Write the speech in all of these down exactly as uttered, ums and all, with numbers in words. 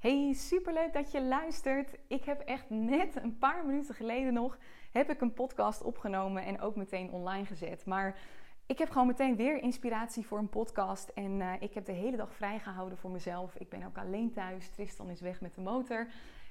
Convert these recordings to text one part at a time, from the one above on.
Hey, superleuk dat je luistert. Ik heb echt net een paar minuten geleden nog... heb ik een podcast opgenomen en ook meteen online gezet. Maar ik heb gewoon meteen weer inspiratie voor een podcast. En uh, ik heb de hele dag vrijgehouden voor mezelf. Ik ben ook alleen thuis. Tristan is weg met de motor.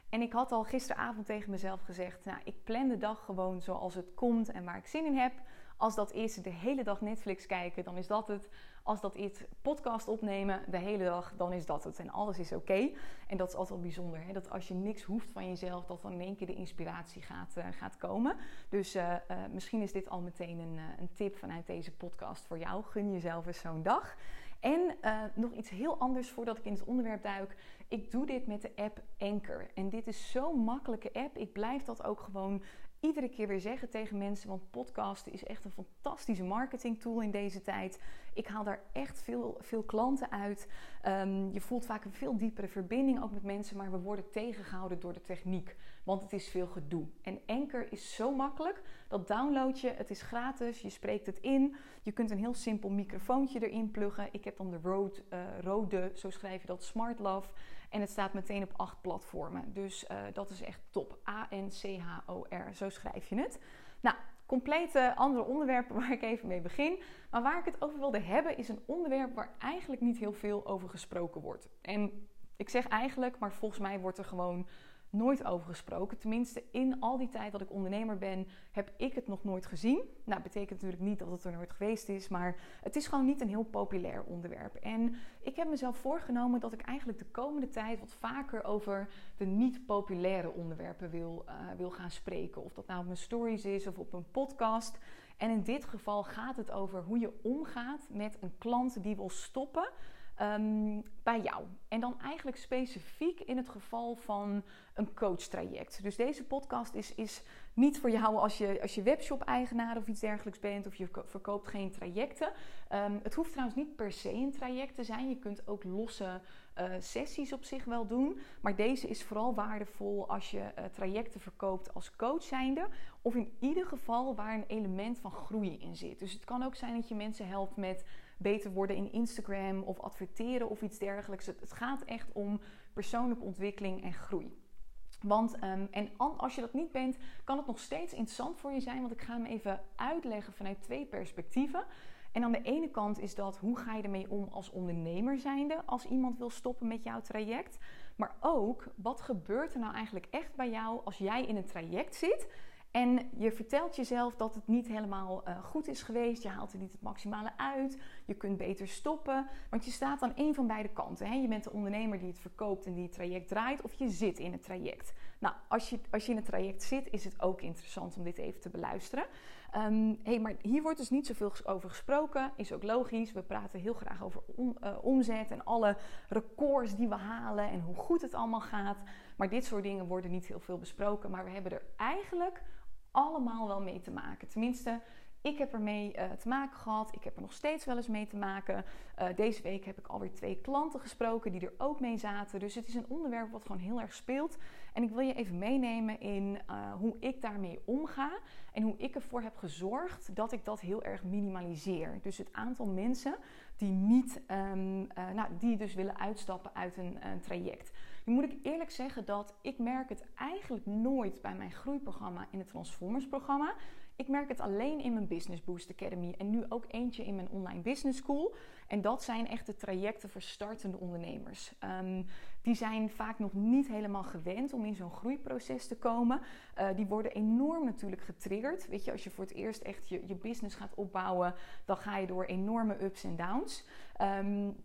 En ik had al gisteravond tegen mezelf gezegd... nou, ik plan de dag gewoon zoals het komt en waar ik zin in heb. Als dat is de hele dag Netflix kijken, dan is dat het. Als dat is podcast opnemen de hele dag, dan is dat het. En alles is oké. Okay. En dat is altijd wel bijzonder. Hè? Dat als je niks hoeft van jezelf, dat dan in één keer de inspiratie gaat, uh, gaat komen. Dus uh, uh, misschien is dit al meteen een, uh, een tip vanuit deze podcast voor jou. Gun jezelf eens zo'n dag. En uh, nog iets heel anders voordat ik in het onderwerp duik. Ik doe dit met de app Anchor. En dit is zo'n makkelijke app. Ik blijf dat ook gewoon iedere keer weer zeggen tegen mensen, want podcasten is echt een fantastische marketingtool in deze tijd. Ik haal daar echt veel, veel klanten uit. Um, je voelt vaak een veel diepere verbinding ook met mensen, maar we worden tegengehouden door de techniek. Want het is veel gedoe. En Anchor is zo makkelijk. Dat download je, het is gratis, je spreekt het in. Je kunt een heel simpel microfoontje erin pluggen. Ik heb dan de Rode, uh, Rode zo schrijf je dat, Smartlav. En het staat meteen op acht platformen. Dus uh, dat is echt top. A N C H O R, zo schrijf je het. Nou, complete andere onderwerpen waar ik even mee begin. Maar waar ik het over wilde hebben is een onderwerp waar eigenlijk niet heel veel over gesproken wordt. En ik zeg eigenlijk, maar volgens mij wordt er gewoon nooit over gesproken. Tenminste, in al die tijd dat ik ondernemer ben, heb ik het nog nooit gezien. Nou, betekent natuurlijk niet dat het er nooit geweest is, maar het is gewoon niet een heel populair onderwerp. En ik heb mezelf voorgenomen dat ik eigenlijk de komende tijd wat vaker over de niet-populaire onderwerpen wil, uh, wil gaan spreken. Of dat nou op mijn stories is of op een podcast. En in dit geval gaat het over hoe je omgaat met een klant die wil stoppen. Um, bij jou. En dan eigenlijk specifiek in het geval van een coachtraject. Dus deze podcast is, is niet voor jou als je, als je webshop-eigenaar of iets dergelijks bent of je verkoopt geen trajecten. Um, het hoeft trouwens niet per se een traject te zijn. Je kunt ook losse uh, sessies op zich wel doen. Maar deze is vooral waardevol als je uh, trajecten verkoopt als coach zijnde. Of in ieder geval waar een element van groei in zit. Dus het kan ook zijn dat je mensen helpt met beter worden in Instagram of adverteren of iets dergelijks. Het gaat echt om persoonlijke ontwikkeling en groei. Want, um, en als je dat niet bent, kan het nog steeds interessant voor je zijn. Want ik ga hem even uitleggen vanuit twee perspectieven. En aan de ene kant is dat, hoe ga je ermee om als ondernemer zijnde als iemand wil stoppen met jouw traject. Maar ook, wat gebeurt er nou eigenlijk echt bij jou als jij in een traject zit en je vertelt jezelf dat het niet helemaal uh, goed is geweest. Je haalt er niet het maximale uit. Je kunt beter stoppen. Want je staat aan één van beide kanten. Hè? Je bent de ondernemer die het verkoopt en die het traject draait. Of je zit in het traject. Nou, als je, als je in het traject zit, is het ook interessant om dit even te beluisteren. Um, hey, maar hier wordt dus niet zoveel over gesproken. Is ook logisch. We praten heel graag over om, uh, omzet en alle records die we halen. En hoe goed het allemaal gaat. Maar dit soort dingen worden niet heel veel besproken. Maar we hebben er eigenlijk allemaal wel mee te maken. Tenminste, ik heb er mee uh, te maken gehad. Ik heb er nog steeds wel eens mee te maken. Uh, deze week heb ik alweer twee klanten gesproken die er ook mee zaten. Dus het is een onderwerp wat gewoon heel erg speelt. En ik wil je even meenemen in uh, hoe ik daarmee omga. En hoe ik ervoor heb gezorgd dat ik dat heel erg minimaliseer. Dus het aantal mensen die niet, um, uh, nou, die dus willen uitstappen uit een, een traject. Nu moet ik eerlijk zeggen dat ik merk het eigenlijk nooit bij mijn groeiprogramma in het Transformers programma. Ik merk het alleen in mijn Business Boost Academy en nu ook eentje in mijn Online Business School. En dat zijn echt de trajecten voor startende ondernemers. Um, die zijn vaak nog niet helemaal gewend om in zo'n groeiproces te komen. Uh, die worden enorm natuurlijk getriggerd. Weet je, als je voor het eerst echt je, je business gaat opbouwen, dan ga je door enorme ups en downs. Um,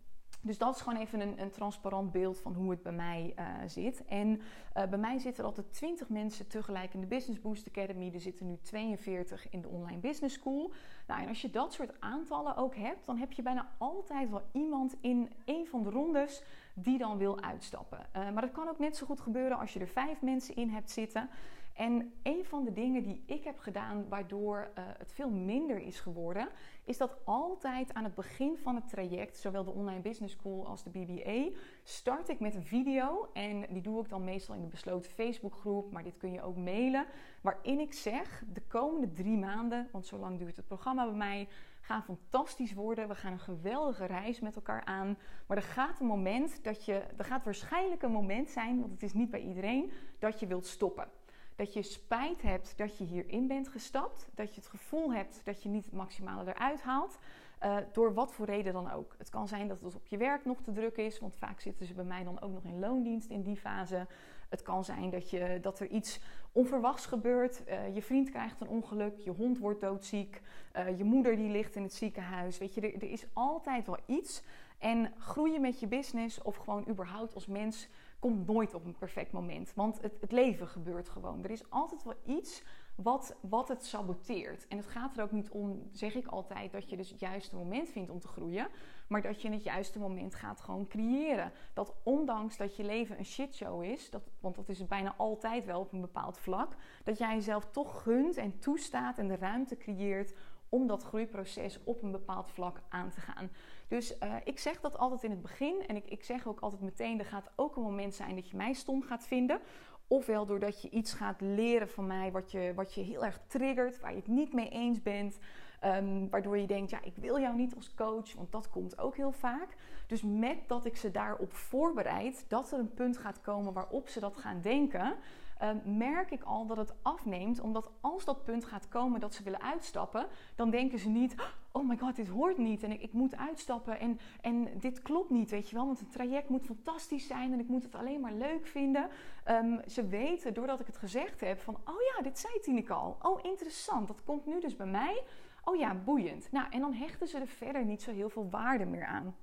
Dus dat is gewoon even een, een transparant beeld van hoe het bij mij uh, zit. En uh, bij mij zitten er altijd twintig mensen tegelijk in de Business Boost Academy. Er zitten nu tweeënveertig in de Online Business School. Nou, en als je dat soort aantallen ook hebt, dan heb je bijna altijd wel iemand in een van de rondes die dan wil uitstappen. Uh, maar dat kan ook net zo goed gebeuren als je er vijf mensen in hebt zitten. En een van de dingen die ik heb gedaan, waardoor uh, het veel minder is geworden, is dat altijd aan het begin van het traject, zowel de Online Business School als de B B A, start ik met een video. En die doe ik dan meestal in de besloten Facebookgroep, maar dit kun je ook mailen. Waarin ik zeg, de komende drie maanden, want zo lang duurt het programma bij mij, gaan fantastisch worden. We gaan een geweldige reis met elkaar aan. Maar er gaat een moment dat je, er gaat waarschijnlijk een moment zijn, want het is niet bij iedereen, dat je wilt stoppen. Dat je spijt hebt dat je hierin bent gestapt. Dat je het gevoel hebt dat je niet het maximale eruit haalt. Uh, door wat voor reden dan ook. Het kan zijn dat het op je werk nog te druk is. Want vaak zitten ze bij mij dan ook nog in loondienst in die fase. Het kan zijn dat, je, dat er iets onverwachts gebeurt. Uh, je vriend krijgt een ongeluk. Je hond wordt doodziek. Uh, je moeder die ligt in het ziekenhuis. Weet je, er, er is altijd wel iets. En groeien met je business of gewoon überhaupt als mens komt nooit op een perfect moment. Want het, het leven gebeurt gewoon. Er is altijd wel iets wat, wat het saboteert. En het gaat er ook niet om, zeg ik altijd, dat je dus het juiste moment vindt om te groeien. Maar dat je het juiste moment gaat gewoon creëren. Dat ondanks dat je leven een shitshow is, dat, want dat is het bijna altijd wel op een bepaald vlak. Dat jij jezelf toch gunt en toestaat en de ruimte creëert om dat groeiproces op een bepaald vlak aan te gaan. Dus uh, ik zeg dat altijd in het begin. En ik, ik zeg ook altijd meteen, er gaat ook een moment zijn dat je mij stom gaat vinden. Ofwel doordat je iets gaat leren van mij wat je, wat je heel erg triggert, waar je het niet mee eens bent. Um, waardoor je denkt, ja, ik wil jou niet als coach, want dat komt ook heel vaak. Dus met dat ik ze daarop voorbereid, dat er een punt gaat komen waarop ze dat gaan denken, Uh, merk ik al dat het afneemt, omdat als dat punt gaat komen dat ze willen uitstappen, dan denken ze niet, oh my god, dit hoort niet en ik, ik moet uitstappen en, en dit klopt niet, weet je wel, want het traject moet fantastisch zijn en ik moet het alleen maar leuk vinden. Um, ze weten, doordat ik het gezegd heb, van oh ja, dit zei Tineke al, oh interessant, dat komt nu dus bij mij, oh ja, boeiend. Nou, en dan hechten ze er verder niet zo heel veel waarde meer aan.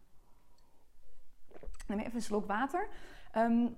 Neem even een slok water. Um,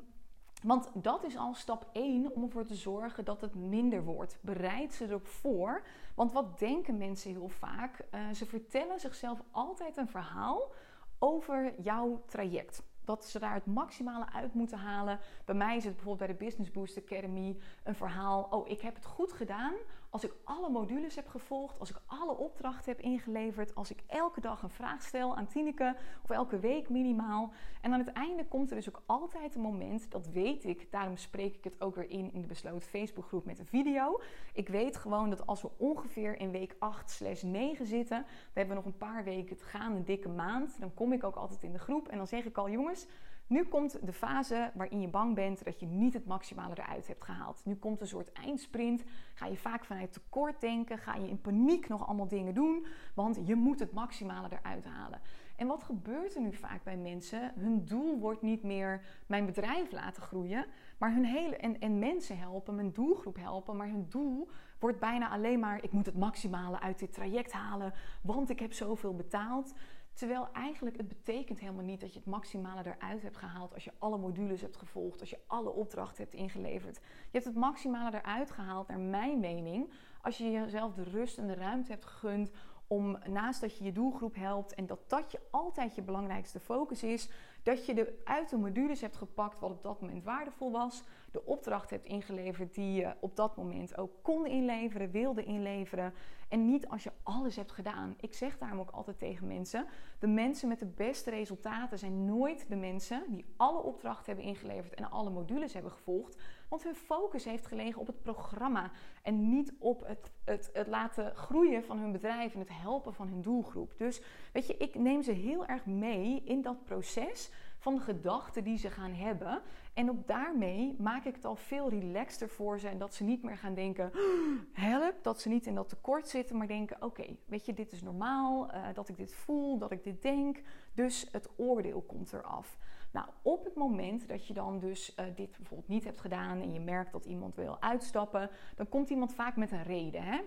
Want dat is al stap één om ervoor te zorgen dat het minder wordt. Bereid ze erop voor. Want wat denken mensen heel vaak? Uh, ze vertellen zichzelf altijd een verhaal over jouw traject. Dat ze daar het maximale uit moeten halen. Bij mij is het bijvoorbeeld bij de Business Boost Academy een verhaal. Oh, ik heb het goed gedaan als ik alle modules heb gevolgd. Als ik alle opdrachten heb ingeleverd. Als ik elke dag een vraag stel aan Tineke. Of elke week minimaal. En aan het einde komt er dus ook altijd een moment. Dat weet ik. Daarom spreek ik het ook weer in in de besloten Facebookgroep met een video. Ik weet gewoon dat als we ongeveer in week acht negen zitten. Dan hebben we nog een paar weken te gaan. Een dikke maand. Dan kom ik ook altijd in de groep. En dan zeg ik al, jongens. Nu komt de fase waarin je bang bent dat je niet het maximale eruit hebt gehaald. Nu komt een soort eindsprint. Ga je vaak vanuit tekort denken. Ga je in paniek nog allemaal dingen doen. Want je moet het maximale eruit halen. En wat gebeurt er nu vaak bij mensen? Hun doel wordt niet meer mijn bedrijf laten groeien. Maar hun hele, en, en mensen helpen, mijn doelgroep helpen. Maar hun doel wordt bijna alleen maar ik moet het maximale uit dit traject halen. Want ik heb zoveel betaald. Terwijl eigenlijk het betekent helemaal niet dat je het maximale eruit hebt gehaald als je alle modules hebt gevolgd, als je alle opdrachten hebt ingeleverd. Je hebt het maximale eruit gehaald, naar mijn mening, als je jezelf de rust en de ruimte hebt gegund om naast dat je je doelgroep helpt en dat dat je altijd je belangrijkste focus is, dat je de, uit de modules hebt gepakt wat op dat moment waardevol was, de opdracht hebt ingeleverd die je op dat moment ook kon inleveren, wilde inleveren en niet als je alles hebt gedaan. Ik zeg daarom ook altijd tegen mensen, de mensen met de beste resultaten zijn nooit de mensen die alle opdrachten hebben ingeleverd en alle modules hebben gevolgd, want hun focus heeft gelegen op het programma en niet op het, het, het laten groeien van hun bedrijf en het helpen van hun doelgroep. Dus weet je, ik neem ze heel erg mee in dat proces van de gedachten die ze gaan hebben. En op daarmee maak ik het al veel relaxter voor ze. En dat ze niet meer gaan denken, help, dat ze niet in dat tekort zitten. Maar denken, oké, okay, weet je, dit is normaal. Uh, dat ik dit voel, dat ik dit denk. Dus het oordeel komt eraf. Nou, op het moment dat je dan dus uh, dit bijvoorbeeld niet hebt gedaan en je merkt dat iemand wil uitstappen, dan komt iemand vaak met een reden, hè?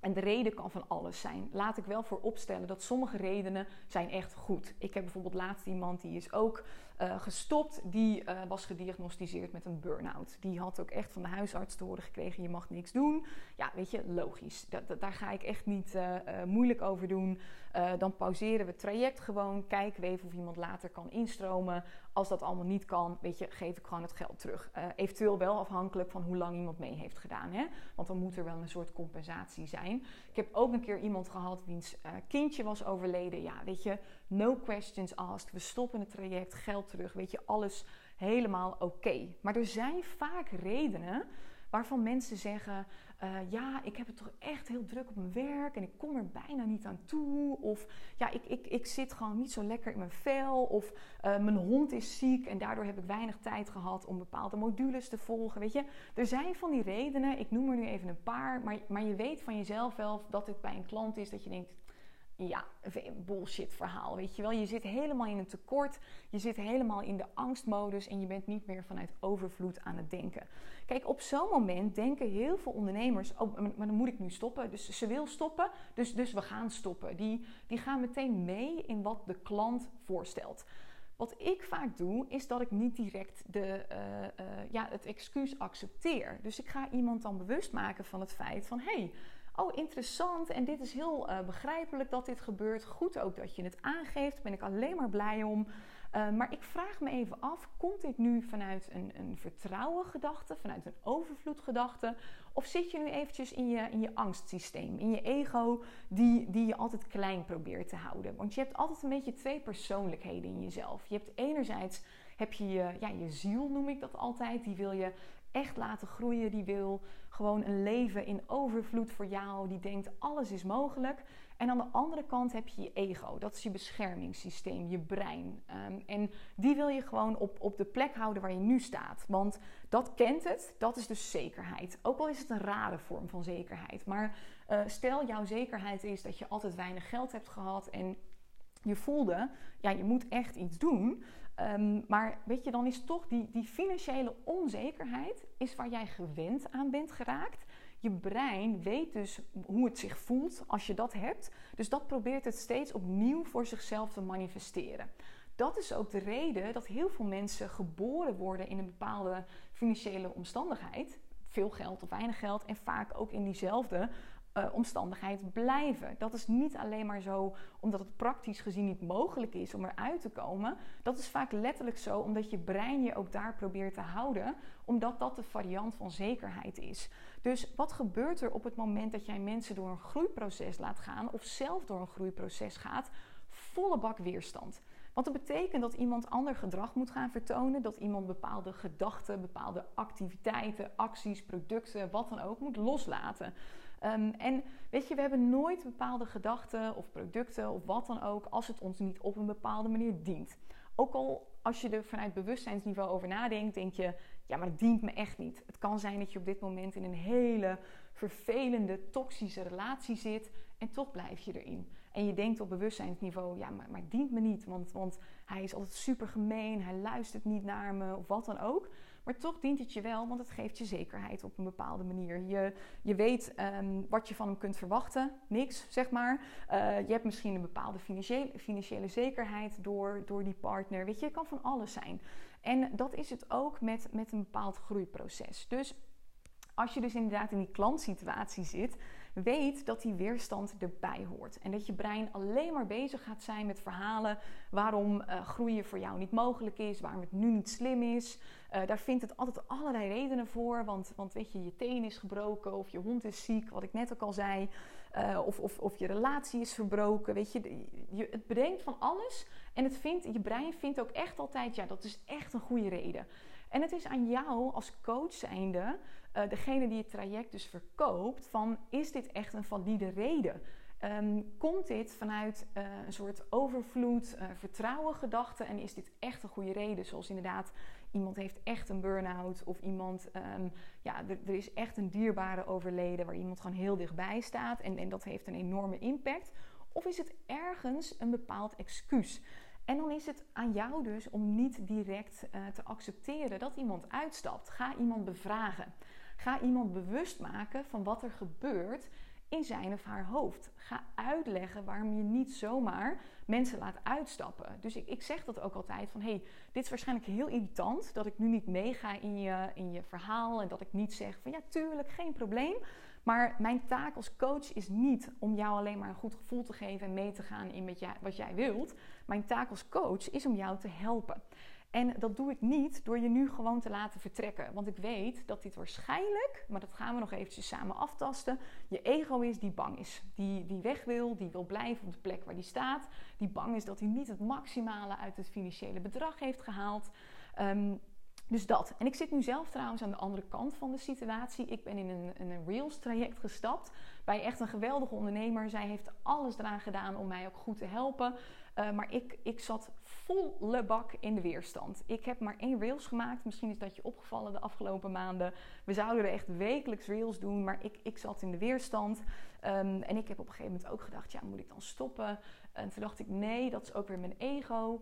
En de reden kan van alles zijn. Laat ik wel vooropstellen dat sommige redenen zijn echt goed. Ik heb bijvoorbeeld laatst iemand die is ook uh, gestopt. Die uh, was gediagnosticeerd met een burn-out. Die had ook echt van de huisarts te horen gekregen, je mag niks doen. Ja, weet je, logisch. Da- da- daar ga ik echt niet uh, uh, moeilijk over doen. Uh, dan pauzeren we het traject gewoon. Kijken we even of iemand later kan instromen. Als dat allemaal niet kan, weet je, geef ik gewoon het geld terug. Uh, eventueel wel afhankelijk van hoe lang iemand mee heeft gedaan, hè? Want dan moet er wel een soort compensatie zijn. Ik heb ook een keer iemand gehad wiens uh, kindje was overleden. Ja, weet je, no questions asked. We stoppen het traject, geld terug. Weet je, alles helemaal oké. Okay. Maar er zijn vaak redenen Waarvan mensen zeggen, uh, ja, ik heb het toch echt heel druk op mijn werk en ik kom er bijna niet aan toe. Of ja, ik, ik, ik zit gewoon niet zo lekker in mijn vel. Of uh, mijn hond is ziek en daardoor heb ik weinig tijd gehad om bepaalde modules te volgen. Weet je, er zijn van die redenen, ik noem er nu even een paar. Maar, maar je weet van jezelf wel dat dit bij een klant is dat je denkt, ja, bullshit verhaal, weet je wel. Je zit helemaal in een tekort. Je zit helemaal in de angstmodus en je bent niet meer vanuit overvloed aan het denken. Kijk, op zo'n moment denken heel veel ondernemers, oh, maar dan moet ik nu stoppen. Dus ze wil stoppen, dus, dus we gaan stoppen. Die, die gaan meteen mee in wat de klant voorstelt. Wat ik vaak doe, is dat ik niet direct de, uh, uh, ja, het excuus accepteer. Dus ik ga iemand dan bewust maken van het feit van, hey, oh, interessant en dit is heel uh, begrijpelijk dat dit gebeurt. Goed ook dat je het aangeeft, daar ben ik alleen maar blij om. Uh, maar ik vraag me even af, komt dit nu vanuit een, een vertrouwen gedachte, vanuit een overvloed gedachte? Of zit je nu eventjes in je, in je angstsysteem, in je ego die, die je altijd klein probeert te houden? Want je hebt altijd een beetje twee persoonlijkheden in jezelf. Je hebt enerzijds heb je, je, ja, je ziel, noem ik dat altijd, die wil je echt laten groeien, die wil gewoon een leven in overvloed voor jou, die denkt alles is mogelijk. En aan de andere kant heb je je ego, dat is je beschermingssysteem, je brein. Um, en die wil je gewoon op, op de plek houden waar je nu staat. Want dat kent het, dat is dus zekerheid. Ook al is het een rare vorm van zekerheid. Maar uh, stel jouw zekerheid is dat je altijd weinig geld hebt gehad en je voelde, ja, je moet echt iets doen. Um, maar weet je, dan is toch die, die financiële onzekerheid is waar jij gewend aan bent geraakt. Je brein weet dus hoe het zich voelt als je dat hebt. Dus dat probeert het steeds opnieuw voor zichzelf te manifesteren. Dat is ook de reden dat heel veel mensen geboren worden in een bepaalde financiële omstandigheid. Veel geld of weinig geld en vaak ook in diezelfde Uh, omstandigheid blijven. Dat is niet alleen maar zo omdat het praktisch gezien niet mogelijk is om eruit te komen. Dat is vaak letterlijk zo omdat je brein je ook daar probeert te houden, omdat dat de variant van zekerheid is. Dus wat gebeurt er op het moment dat jij mensen door een groeiproces laat gaan of zelf door een groeiproces gaat? Volle bak weerstand. Want dat betekent dat iemand ander gedrag moet gaan vertonen, dat iemand bepaalde gedachten, bepaalde activiteiten, acties, producten, wat dan ook moet loslaten. Um, en weet je, we hebben nooit bepaalde gedachten of producten of wat dan ook als het ons niet op een bepaalde manier dient. Ook al als je er vanuit bewustzijnsniveau over nadenkt, denk je, ja, maar het dient me echt niet. Het kan zijn dat je op dit moment in een hele vervelende, toxische relatie zit en toch blijf je erin. En je denkt op bewustzijnsniveau, ja, maar, maar het dient me niet, want, want hij is altijd super gemeen, hij luistert niet naar me of wat dan ook. Maar toch dient het je wel, want het geeft je zekerheid op een bepaalde manier. Je, je weet um, wat je van hem kunt verwachten, niks, zeg maar. Uh, je hebt misschien een bepaalde financiële, financiële zekerheid door, door die partner. Weet je, het kan van alles zijn. En dat is het ook met, met een bepaald groeiproces. Dus als je dus inderdaad in die klantsituatie zit, weet dat die weerstand erbij hoort. En dat je brein alleen maar bezig gaat zijn met verhalen waarom uh, groeien voor jou niet mogelijk is, waarom het nu niet slim is. Uh, daar vindt het altijd allerlei redenen voor, want, want weet je, je teen is gebroken of je hond is ziek, wat ik net ook al zei. Uh, of, of, of je relatie is verbroken, weet je, je, het bedenkt van alles en het vindt, je brein vindt ook echt altijd, ja, dat is echt een goede reden. En het is aan jou als coach zijnde, uh, degene die het traject dus verkoopt, van is dit echt een valide reden? Um, komt dit vanuit uh, een soort overvloed, uh, vertrouwen gedachte en is dit echt een goede reden? Zoals inderdaad, iemand heeft echt een burn-out of iemand, um, ja, er, er is echt een dierbare overleden waar iemand gewoon heel dichtbij staat en, en dat heeft een enorme impact. Of is het ergens een bepaald excuus? En dan is het aan jou dus om niet direct uh, te accepteren dat iemand uitstapt. Ga iemand bevragen. Ga iemand bewust maken van wat er gebeurt in zijn of haar hoofd. Ga uitleggen waarom je niet zomaar mensen laat uitstappen. Dus ik, ik zeg dat ook altijd van, hey, dit is waarschijnlijk heel irritant dat ik nu niet meega in je, in je verhaal en dat ik niet zeg van, ja, tuurlijk, geen probleem. Maar mijn taak als coach is niet om jou alleen maar een goed gevoel te geven en mee te gaan in met jij, wat jij wilt. Mijn taak als coach is om jou te helpen. En dat doe ik niet door je nu gewoon te laten vertrekken. Want ik weet dat dit waarschijnlijk, maar dat gaan we nog eventjes samen aftasten, je ego is die bang is. Die, die weg wil, die wil blijven op de plek waar die staat. Die bang is dat hij niet het maximale uit het financiële bedrag heeft gehaald. Um, Dus dat. En ik zit nu zelf trouwens aan de andere kant van de situatie. Ik ben in een, in een Reels traject gestapt bij echt een geweldige ondernemer. Zij heeft alles eraan gedaan om mij ook goed te helpen. Uh, maar ik, ik zat volle bak in de weerstand. Ik heb maar één Reels gemaakt. Misschien is dat je opgevallen de afgelopen maanden. We zouden er echt wekelijks Reels doen. Maar ik, ik zat in de weerstand. Um, en ik heb op een gegeven moment ook gedacht, ja, moet ik dan stoppen? En toen dacht ik, nee, dat is ook weer mijn ego.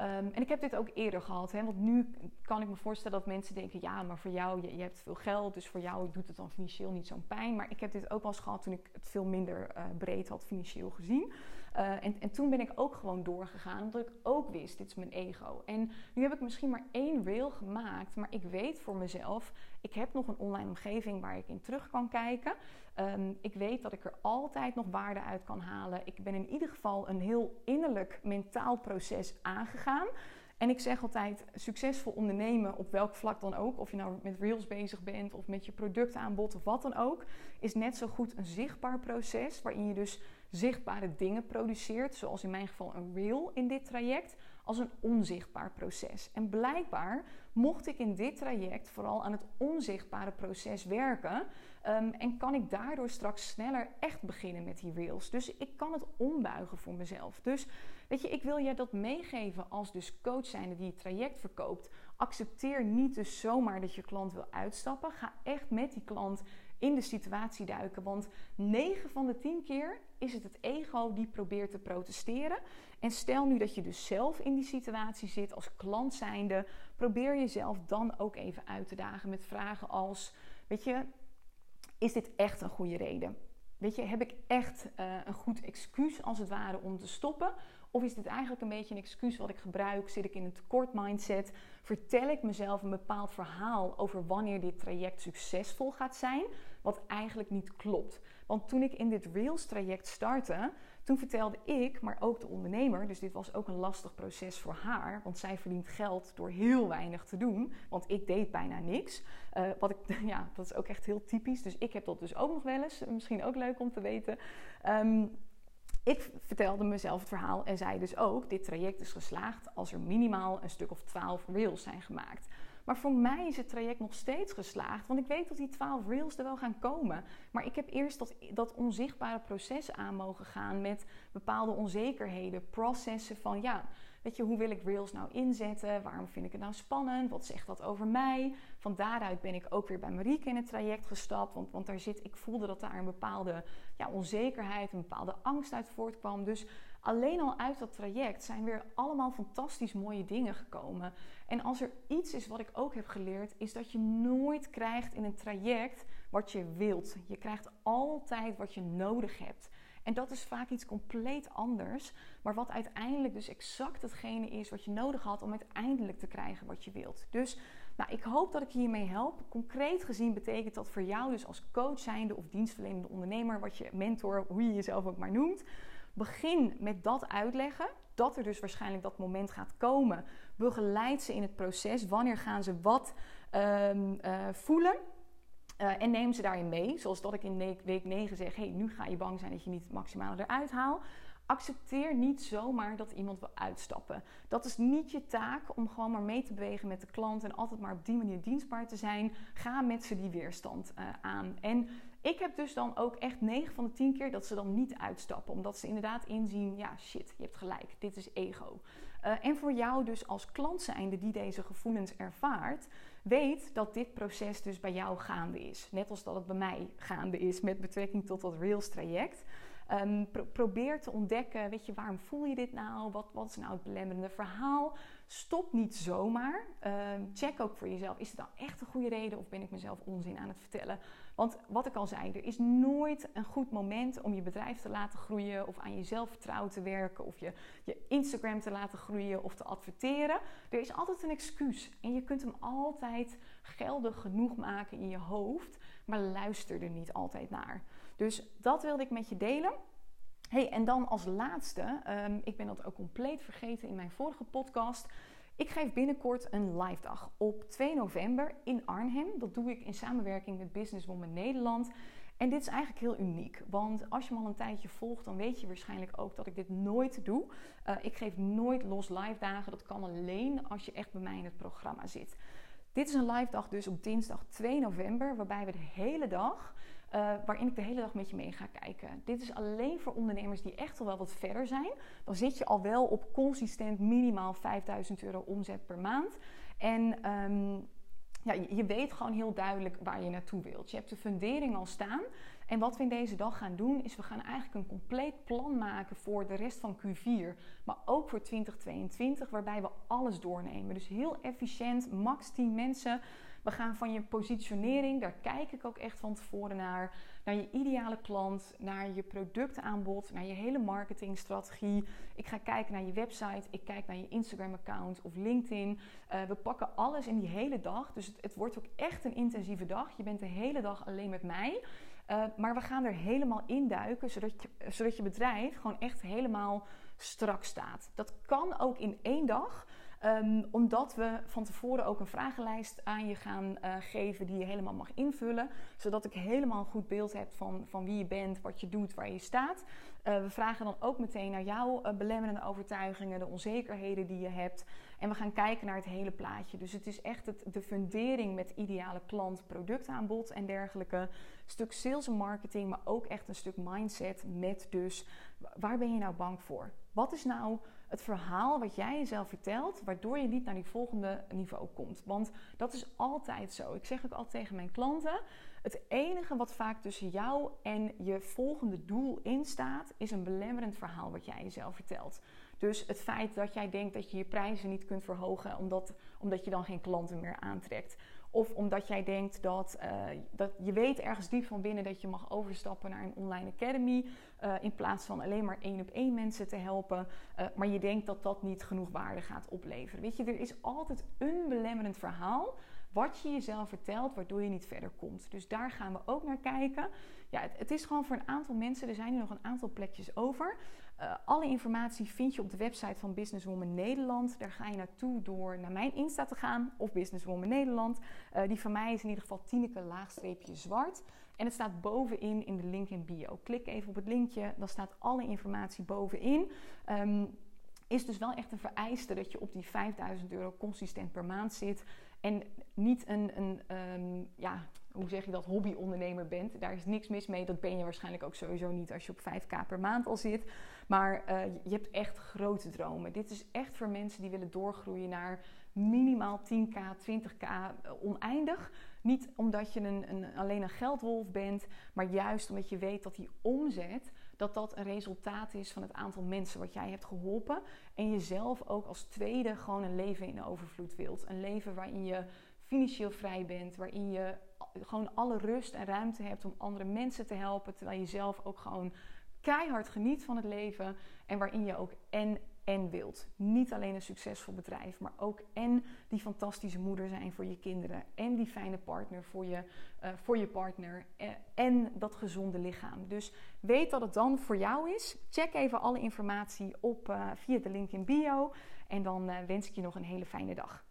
Um, en ik heb dit ook eerder gehad, hè? Want nu kan ik me voorstellen dat mensen denken, ja, maar voor jou, je, je hebt veel geld, dus voor jou doet het dan financieel niet zo'n pijn. Maar ik heb dit ook wel eens gehad toen ik het veel minder uh, breed had financieel gezien. Uh, en, en toen ben ik ook gewoon doorgegaan, omdat ik ook wist, dit is mijn ego. En nu heb ik misschien maar één reel gemaakt, maar ik weet voor mezelf, ik heb nog een online omgeving waar ik in terug kan kijken. Um, ik weet dat ik er altijd nog waarde uit kan halen. Ik ben in ieder geval een heel innerlijk mentaal proces aangegaan. En ik zeg altijd, succesvol ondernemen op welk vlak dan ook, of je nou met reels bezig bent of met je productaanbod of wat dan ook, is net zo goed een zichtbaar proces waarin je dus zichtbare dingen produceert, zoals in mijn geval een reel in dit traject, als een onzichtbaar proces. En blijkbaar mocht ik in dit traject vooral aan het onzichtbare proces werken. Um, en kan ik daardoor straks sneller echt beginnen met die reels. Dus ik kan het ombuigen voor mezelf. Dus weet je, ik wil je dat meegeven als dus coach zijnde die het traject verkoopt. Accepteer niet dus zomaar dat je klant wil uitstappen. Ga echt met die klant in de situatie duiken. Want negen van de tien keer is het het ego die probeert te protesteren. En stel nu dat je dus zelf in die situatie zit als klant zijnde. Probeer jezelf dan ook even uit te dagen met vragen als, weet je, is dit echt een goede reden? Weet je, heb ik echt uh, een goed excuus als het ware om te stoppen? Of is dit eigenlijk een beetje een excuus wat ik gebruik? Zit ik in een tekort mindset? Vertel ik mezelf een bepaald verhaal over wanneer dit traject succesvol gaat zijn? Wat eigenlijk niet klopt. Want toen ik in dit Reels traject startte, toen vertelde ik, maar ook de ondernemer, dus dit was ook een lastig proces voor haar, want zij verdient geld door heel weinig te doen, want ik deed bijna niks. Uh, wat ik, ja, dat is ook echt heel typisch, dus ik heb dat dus ook nog wel eens, misschien ook leuk om te weten. Um, Ik vertelde mezelf het verhaal en zei dus ook, dit traject is geslaagd als er minimaal een stuk of twaalf reels zijn gemaakt. Maar voor mij is het traject nog steeds geslaagd, want ik weet dat die twaalf reels er wel gaan komen. Maar ik heb eerst dat, dat onzichtbare proces aan mogen gaan met bepaalde onzekerheden, processen van ja, weet je, hoe wil ik reels nou inzetten? Waarom vind ik het nou spannend? Wat zegt dat over mij? Van daaruit ben ik ook weer bij Marieke in het traject gestapt. Want, want daar zit, ik voelde dat daar een bepaalde ja, onzekerheid, een bepaalde angst uit voortkwam. Dus alleen al uit dat traject zijn weer allemaal fantastisch mooie dingen gekomen. En als er iets is wat ik ook heb geleerd, is dat je nooit krijgt in een traject wat je wilt. Je krijgt altijd wat je nodig hebt. En dat is vaak iets compleet anders, maar wat uiteindelijk dus exact hetgene is wat je nodig had om uiteindelijk te krijgen wat je wilt. Dus nou, ik hoop dat ik hiermee help. Concreet gezien betekent dat voor jou dus als coach zijnde of dienstverlenende ondernemer, wat je mentor, hoe je jezelf ook maar noemt, begin met dat uitleggen, dat er dus waarschijnlijk dat moment gaat komen. Begeleid ze in het proces, wanneer gaan ze wat uh, uh, voelen. Uh, en neem ze daarin mee, zoals dat ik in ne- week negen zeg, hey, nu ga je bang zijn dat je niet het maximale eruit haalt. Accepteer niet zomaar dat iemand wil uitstappen. Dat is niet je taak om gewoon maar mee te bewegen met de klant en altijd maar op die manier dienstbaar te zijn. Ga met ze die weerstand uh, aan. En ik heb dus dan ook echt negen van de tien keer dat ze dan niet uitstappen. Omdat ze inderdaad inzien, ja shit, je hebt gelijk, dit is ego. Uh, en voor jou dus als klant zijnde die deze gevoelens ervaart, weet dat dit proces dus bij jou gaande is. Net als dat het bij mij gaande is met betrekking tot dat Reels traject. Um, pro- probeer te ontdekken, weet je, waarom voel je dit nou? Wat, wat is nou het belemmerende verhaal? Stop niet zomaar. Um, check ook voor jezelf, is het nou echt een goede reden of ben ik mezelf onzin aan het vertellen? Want wat ik al zei, er is nooit een goed moment om je bedrijf te laten groeien of aan je zelfvertrouwen te werken of je, je Instagram te laten groeien of te adverteren. Er is altijd een excuus en je kunt hem altijd geldig genoeg maken in je hoofd, maar luister er niet altijd naar. Dus dat wilde ik met je delen. Hey, en dan als laatste, um, ik ben dat ook compleet vergeten in mijn vorige podcast. Ik geef binnenkort een live dag op twee november in Arnhem. Dat doe ik in samenwerking met Businesswoman Nederland. En dit is eigenlijk heel uniek, want als je me al een tijdje volgt, dan weet je waarschijnlijk ook dat ik dit nooit doe. Uh, ik geef nooit los live dagen, dat kan alleen als je echt bij mij in het programma zit. Dit is een live dag dus op dinsdag twee november, waarbij we de hele dag, uh, waarin ik de hele dag met je mee ga kijken. Dit is alleen voor ondernemers die echt al wel wat verder zijn. Dan zit je al wel op consistent minimaal vijfduizend euro omzet per maand. En um, ja, je weet gewoon heel duidelijk waar je naartoe wilt. Je hebt de fundering al staan. En wat we in deze dag gaan doen, is we gaan eigenlijk een compleet plan maken voor de rest van Q vier. Maar ook voor twintig tweeëntwintig, waarbij we alles doornemen. Dus heel efficiënt, max tien mensen. We gaan van je positionering, daar kijk ik ook echt van tevoren naar. Naar je ideale klant, naar je productaanbod, naar je hele marketingstrategie. Ik ga kijken naar je website, ik kijk naar je Instagram-account of LinkedIn. Uh, we pakken alles in die hele dag. Dus het, het wordt ook echt een intensieve dag. Je bent de hele dag alleen met mij. Uh, maar we gaan er helemaal in duiken, zodat je, zodat je bedrijf gewoon echt helemaal strak staat. Dat kan ook in één dag. Um, omdat we van tevoren ook een vragenlijst aan je gaan uh, geven die je helemaal mag invullen. Zodat ik helemaal een goed beeld heb van, van wie je bent, wat je doet, waar je staat. Uh, we vragen dan ook meteen naar jouw uh, belemmerende overtuigingen, de onzekerheden die je hebt. En we gaan kijken naar het hele plaatje. Dus het is echt het, de fundering met ideale klant, productaanbod en dergelijke. Een stuk sales en marketing, maar ook echt een stuk mindset met dus waar ben je nou bang voor? Wat is nou het verhaal wat jij jezelf vertelt, waardoor je niet naar die volgende niveau komt? Want dat is altijd zo. Ik zeg ook altijd tegen mijn klanten, het enige wat vaak tussen jou en je volgende doel in staat, is een belemmerend verhaal wat jij jezelf vertelt. Dus het feit dat jij denkt dat je je prijzen niet kunt verhogen, omdat, omdat je dan geen klanten meer aantrekt. Of omdat jij denkt dat, uh, dat je weet ergens diep van binnen dat je mag overstappen naar een online academy. Uh, in plaats van alleen maar één op één mensen te helpen. Uh, maar je denkt dat dat niet genoeg waarde gaat opleveren. Weet je, er is altijd een belemmerend verhaal wat je jezelf vertelt, waardoor je niet verder komt. Dus daar gaan we ook naar kijken. Ja, het, het is gewoon voor een aantal mensen, er zijn nu nog een aantal plekjes over. Uh, alle informatie vind je op de website van Businesswoman Nederland. Daar ga je naartoe door naar mijn Insta te gaan of Businesswoman Nederland. Uh, die van mij is in ieder geval Tineke laagstreepje zwart. En het staat bovenin in de link in bio. Klik even op het linkje, dan staat alle informatie bovenin. Um, is dus wel echt een vereiste dat je op die vijfduizend euro consistent per maand zit. En niet een, een um, ja, hoe zeg je dat, hobbyondernemer bent. Daar is niks mis mee. Dat ben je waarschijnlijk ook sowieso niet als je op vijf k per maand al zit. Maar uh, je hebt echt grote dromen. Dit is echt voor mensen die willen doorgroeien naar minimaal tien k, twintig k, oneindig. Niet omdat je een, een, alleen een geldwolf bent, maar juist omdat je weet dat die omzet, dat dat een resultaat is van het aantal mensen wat jij hebt geholpen. En jezelf ook als tweede gewoon een leven in overvloed wilt. Een leven waarin je financieel vrij bent, waarin je gewoon alle rust en ruimte hebt om andere mensen te helpen. Terwijl je zelf ook gewoon keihard geniet van het leven en waarin je ook en en wilt. Niet alleen een succesvol bedrijf, maar ook en die fantastische moeder zijn voor je kinderen. En die fijne partner voor je, uh, voor je partner. Uh, en dat gezonde lichaam. Dus weet dat het dan voor jou is. Check even alle informatie op uh, via de link in bio. En dan uh, wens ik je nog een hele fijne dag.